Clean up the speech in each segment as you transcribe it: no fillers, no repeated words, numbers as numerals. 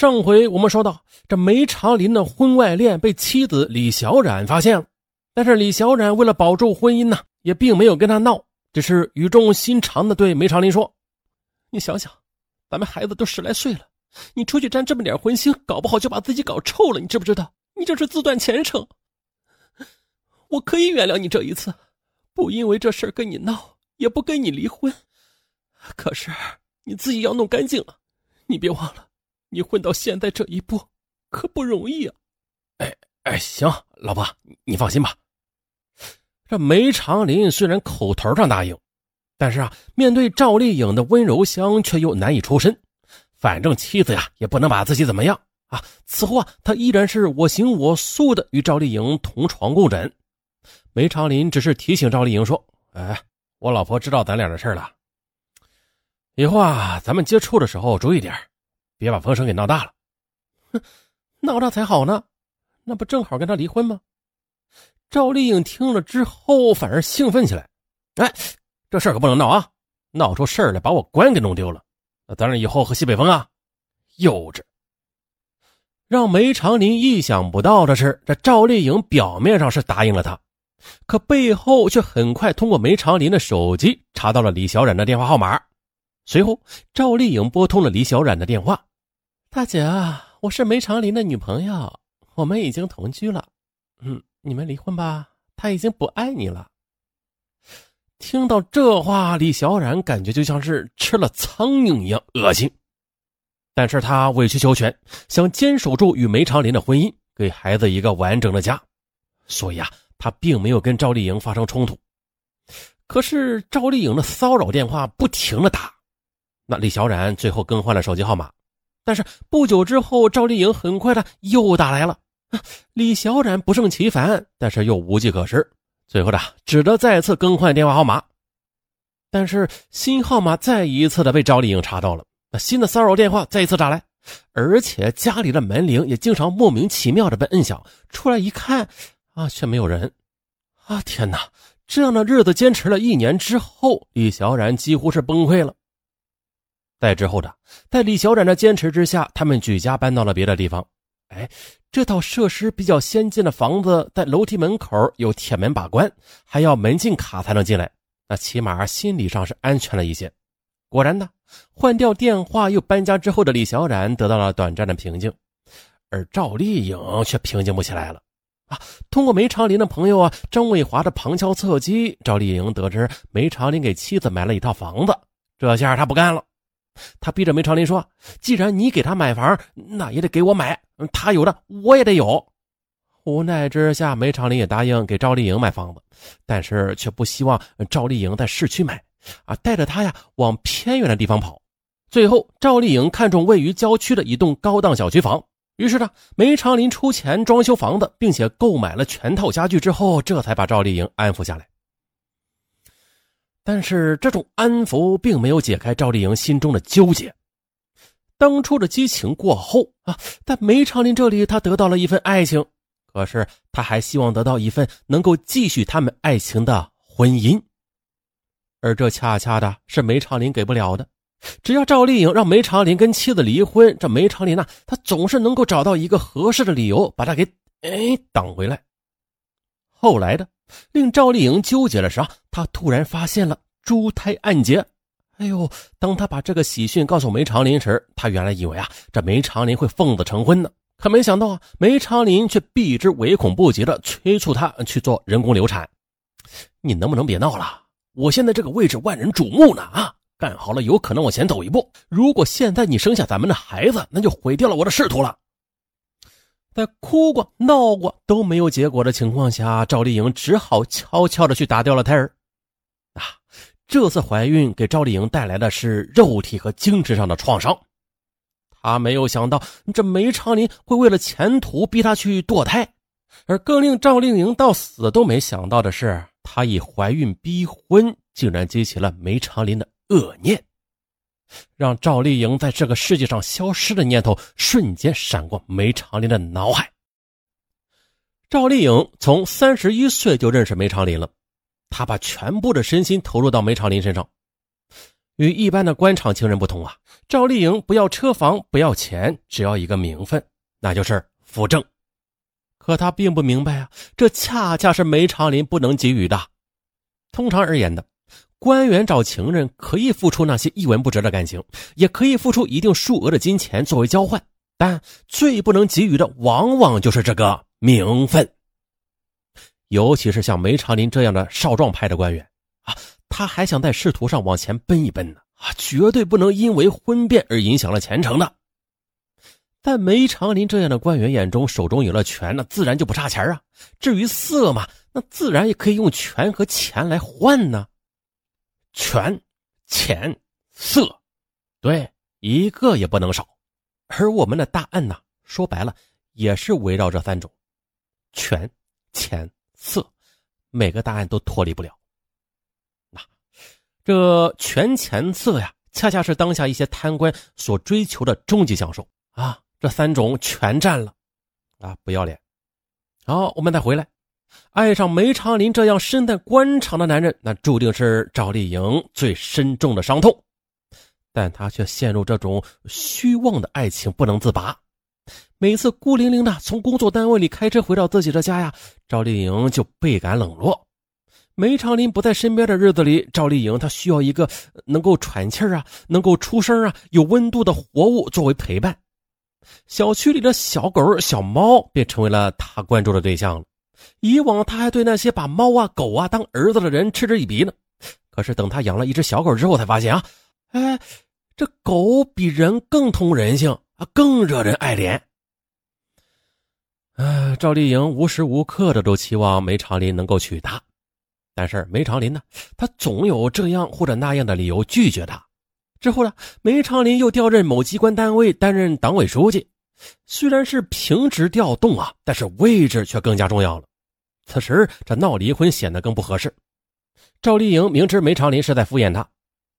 上回我们说到，这梅长林的婚外恋被妻子李小冉发现了，但是李小冉为了保住婚姻呢，也并没有跟他闹，只是语重心长地对梅长林说：“你想想，咱们孩子都10来岁了，你出去沾这么点荤腥，搞不好就把自己搞臭了，你知不知道？你这是自断前程。我可以原谅你这一次，不因为这事儿跟你闹，也不跟你离婚。可是你自己要弄干净了，你别忘了。”你混到现在这一步，可不容易啊！行，老婆，你放心吧。这梅长林虽然口头上答应，但是啊，面对赵丽颖的温柔乡，却又难以抽身。反正妻子呀，也不能把自己怎么样啊。此后啊，他依然是我行我素的与赵丽颖同床共枕。梅长林只是提醒赵丽颖说：“我老婆知道咱俩的事了，以后啊，咱们接触的时候注意点。”别把风声给闹大了。哼，闹大才好呢，那不正好跟他离婚吗？赵丽颖听了之后反而兴奋起来。这事儿可不能闹啊，闹出事儿来把我官给弄丢了，那当然以后喝西北风啊。幼稚。让梅长林意想不到的是，这赵丽颖表面上是答应了他，可背后却很快通过梅长林的手机查到了李小冉的电话号码。随后赵丽颖拨通了李小冉的电话。“大姐啊，我是梅长林的女朋友，我们已经同居了。你们离婚吧，他已经不爱你了。”听到这话，李小冉感觉就像是吃了苍蝇一样恶心。但是他委曲求全，想坚守住与梅长林的婚姻，给孩子一个完整的家。所以啊，他并没有跟赵丽颖发生冲突。可是赵丽颖的骚扰电话不停地打。那李小冉最后更换了手机号码，但是不久之后，赵丽颖很快的又打来了。李小冉不胜其烦，但是又无计可施，最后的只得再次更换电话号码。但是新号码再一次的被赵丽颖查到了，那新的骚扰电话再一次打来，而且家里的门铃也经常莫名其妙的被摁响，出来一看啊，却没有人。啊，天哪！这样的日子坚持了1年之后，李小冉几乎是崩溃了。再之后的，在李小冉的坚持之下，他们举家搬到了别的地方。这套设施比较先进的房子，在楼梯门口有铁门把关，还要门禁卡才能进来，那起码心理上是安全了一些。果然呢，换掉电话又搬家之后的李小冉得到了短暂的平静，而赵丽颖却平静不起来了。通过梅长林的朋友张卫华的旁敲侧击，赵丽颖得知梅长林给妻子买了一套房子，这下他不干了。他逼着梅长林说：“既然你给他买房，那也得给我买，他有的我也得有。”无奈之下，梅长林也答应给赵丽颖买房子，但是却不希望赵丽颖在市区买，带着她往偏远的地方跑。最后，赵丽颖看中位于郊区的一栋高档小区房，于是呢，梅长林出钱装修房子，并且购买了全套家具之后，这才把赵丽颖安抚下来。但是这种安抚并没有解开赵丽颖心中的纠结。当初的激情过后在梅长林这里她得到了一份爱情，可是她还希望得到一份能够继续他们爱情的婚姻，而这恰恰的是梅长林给不了的。只要赵丽颖让梅长林跟妻子离婚，这梅长林她总是能够找到一个合适的理由把她给挡回来。后来的令赵丽颖纠结了啥？她突然发现了珠胎暗结。当她把这个喜讯告诉梅长林时，她原来以为这梅长林会奉子成婚呢，可没想到梅长林却避之唯恐不及的催促她去做人工流产。“你能不能别闹了？我现在这个位置万人瞩目呢干好了有可能往前走一步，如果现在你生下咱们的孩子，那就毁掉了我的仕途了。”在哭过闹过都没有结果的情况下，赵丽颖只好悄悄地去打掉了胎儿。这次怀孕给赵丽颖带来的是肉体和精神上的创伤。她没有想到这梅长林会为了前途逼她去堕胎，而更令赵丽颖到死都没想到的是，她以怀孕逼婚竟然激起了梅长林的恶念。让赵丽颖在这个世界上消失的念头瞬间闪过梅长林的脑海。赵丽颖从31岁就认识梅长林了，她把全部的身心投入到梅长林身上。与一般的官场情人不同啊，赵丽颖不要车房，不要钱，只要一个名分，那就是辅政。可他并不明白啊，这恰恰是梅长林不能给予的。通常而言的，官员找情人可以付出那些一文不值的感情，也可以付出一定数额的金钱作为交换，但最不能给予的往往就是这个名分。尤其是像梅长林这样的少壮派的官员啊，他还想在仕途上往前奔一奔呢啊，绝对不能因为婚变而影响了前程的。在梅长林这样的官员眼中，手中有了权，那自然就不差钱啊。至于色嘛，那自然也可以用权和钱来换呢。权、钱、色，对，一个也不能少。而我们的大案呢，说白了也是围绕这三种：权、钱、色，每个大案都脱离不了。那这权、钱、色呀，恰恰是当下一些贪官所追求的终极享受啊。这三种全占了啊，不要脸。好，我们再回来，爱上梅长林这样身在官场的男人，那注定是赵丽颖最深重的伤痛，但她却陷入这种虚妄的爱情不能自拔。每次孤零零的从工作单位里开车回到自己的家呀，赵丽颖就倍感冷落。梅长林不在身边的日子里，赵丽颖她需要一个能够喘气啊，能够出声啊，有温度的活物作为陪伴。小区里的小狗小猫便成为了他关注的对象了。以往他还对那些把猫啊狗啊当儿子的人嗤之以鼻呢，可是等他养了一只小狗之后才发现啊，哎，这狗比人更通人性啊，更惹人爱怜。赵丽颖无时无刻的都期望梅长林能够娶她，但是梅长林呢，他总有这样或者那样的理由拒绝她。之后呢，梅长林又调任某机关单位担任党委书记，虽然是平职调动啊，但是位置却更加重要了。此时这闹离婚显得更不合适。赵丽颖明知梅长林是在敷衍她，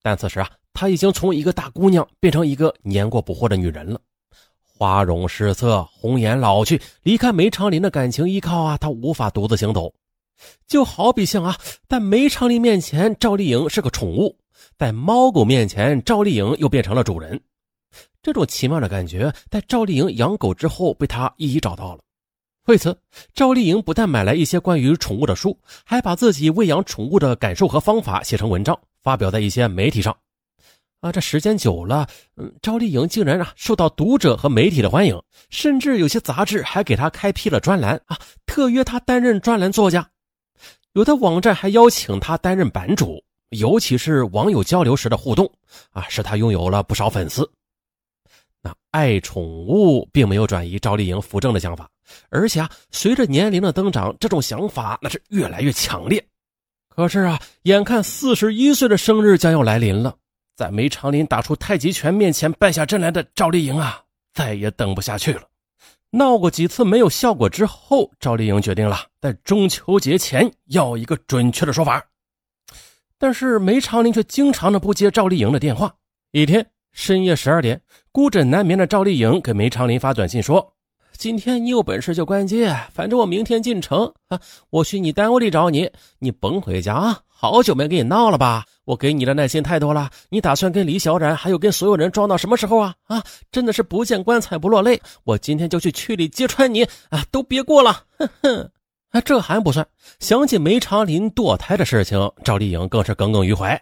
但此时啊，她已经从一个大姑娘变成一个年过不惑的女人了，花容失色，红颜老去，离开梅长林的感情依靠啊，她无法独自行走。就好比像啊，在梅长林面前，赵丽颖是个宠物，在猫狗面前，赵丽颖又变成了主人。这种奇妙的感觉在赵丽颖养狗之后被她一一找到了。为此，赵丽颖不但买来一些关于宠物的书，还把自己喂养宠物的感受和方法写成文章，发表在一些媒体上啊。这时间久了，赵丽颖竟然啊受到读者和媒体的欢迎，甚至有些杂志还给她开辟了专栏啊，特约她担任专栏作家。有的网站还邀请她担任版主，尤其是网友交流时的互动啊，使他拥有了不少粉丝。那爱宠物并没有转移赵丽颖扶正的想法，而且啊，随着年龄的增长，这种想法那是越来越强烈。可是啊，眼看41岁的生日将要来临了，在梅长林打出太极拳面前败下阵来的赵丽颖啊，再也等不下去了。闹过几次没有效果之后，赵丽颖决定了在中秋节前要一个准确的说法。但是梅长林却经常的不接赵丽颖的电话。一天深夜12点，孤枕难眠的赵丽颖给梅长林发短信说：“今天你有本事就关机，反正我明天进城啊，我去你单位里找你，你甭回家啊，好久没跟你闹了吧？我给你的耐心太多了，你打算跟李小冉还有跟所有人装到什么时候啊？啊，真的是不见棺材不落泪，我今天就去区里揭穿你啊，都别过了，哼哼。”啊，这还不算，想起梅长林堕胎的事情，赵丽颖更是耿耿于怀。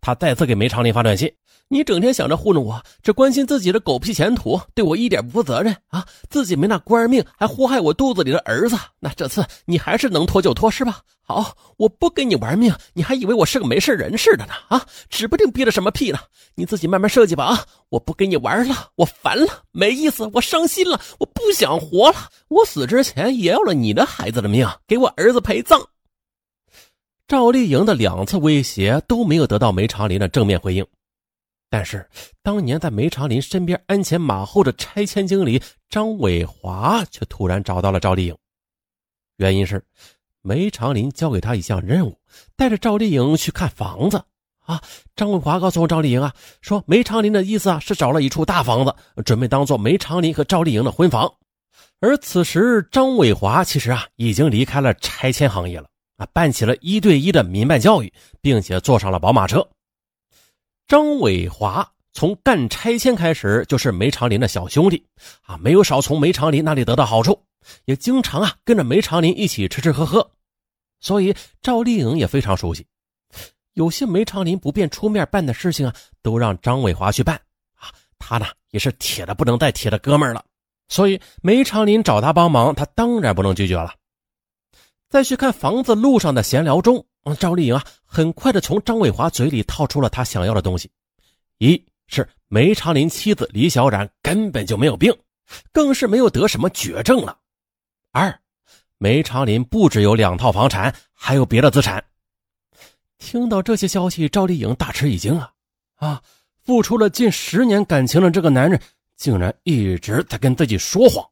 她再次给梅长林发短信：“你整天想着糊弄我，只关心自己的狗屁前途，对我一点不负责任啊！自己没那官命，还祸害我肚子里的儿子。那这次你还是能拖就拖是吧？好，我不跟你玩命，你还以为我是个没事人似的呢啊！指不定憋着什么屁呢，你自己慢慢设计吧啊！我不跟你玩了，我烦了，没意思，我伤心了，我不想活了。我死之前也要了你的孩子的命，给我儿子陪葬。”赵丽颖的两次威胁都没有得到梅长林的正面回应，但是当年在梅长林身边鞍前马后的拆迁经理张伟华却突然找到了赵丽颖。原因是梅长林交给他一项任务，带着赵丽颖去看房子啊。张伟华告诉赵丽颖啊，说梅长林的意思啊是找了一处大房子，准备当做梅长林和赵丽颖的婚房。而此时张伟华其实啊已经离开了拆迁行业了啊，办起了1对1的民办教育，并且坐上了宝马车。张伟华从干拆迁开始就是梅长林的小兄弟啊，没有少从梅长林那里得到好处，也经常啊跟着梅长林一起吃吃喝喝，所以赵丽颖也非常熟悉。有些梅长林不便出面办的事情啊，都让张伟华去办啊，他呢也是铁的不能再铁的哥们儿了，所以梅长林找他帮忙，他当然不能拒绝了。在去看房子路上的闲聊中，赵丽颖啊很快的从张伟华嘴里套出了他想要的东西。一是梅长林妻子李小冉根本就没有病，更是没有得什么绝症了。二，梅长林不只有2套房产，还有别的资产。听到这些消息，赵丽颖大吃一惊啊！付出了近10年感情的这个男人，竟然一直在跟自己说谎。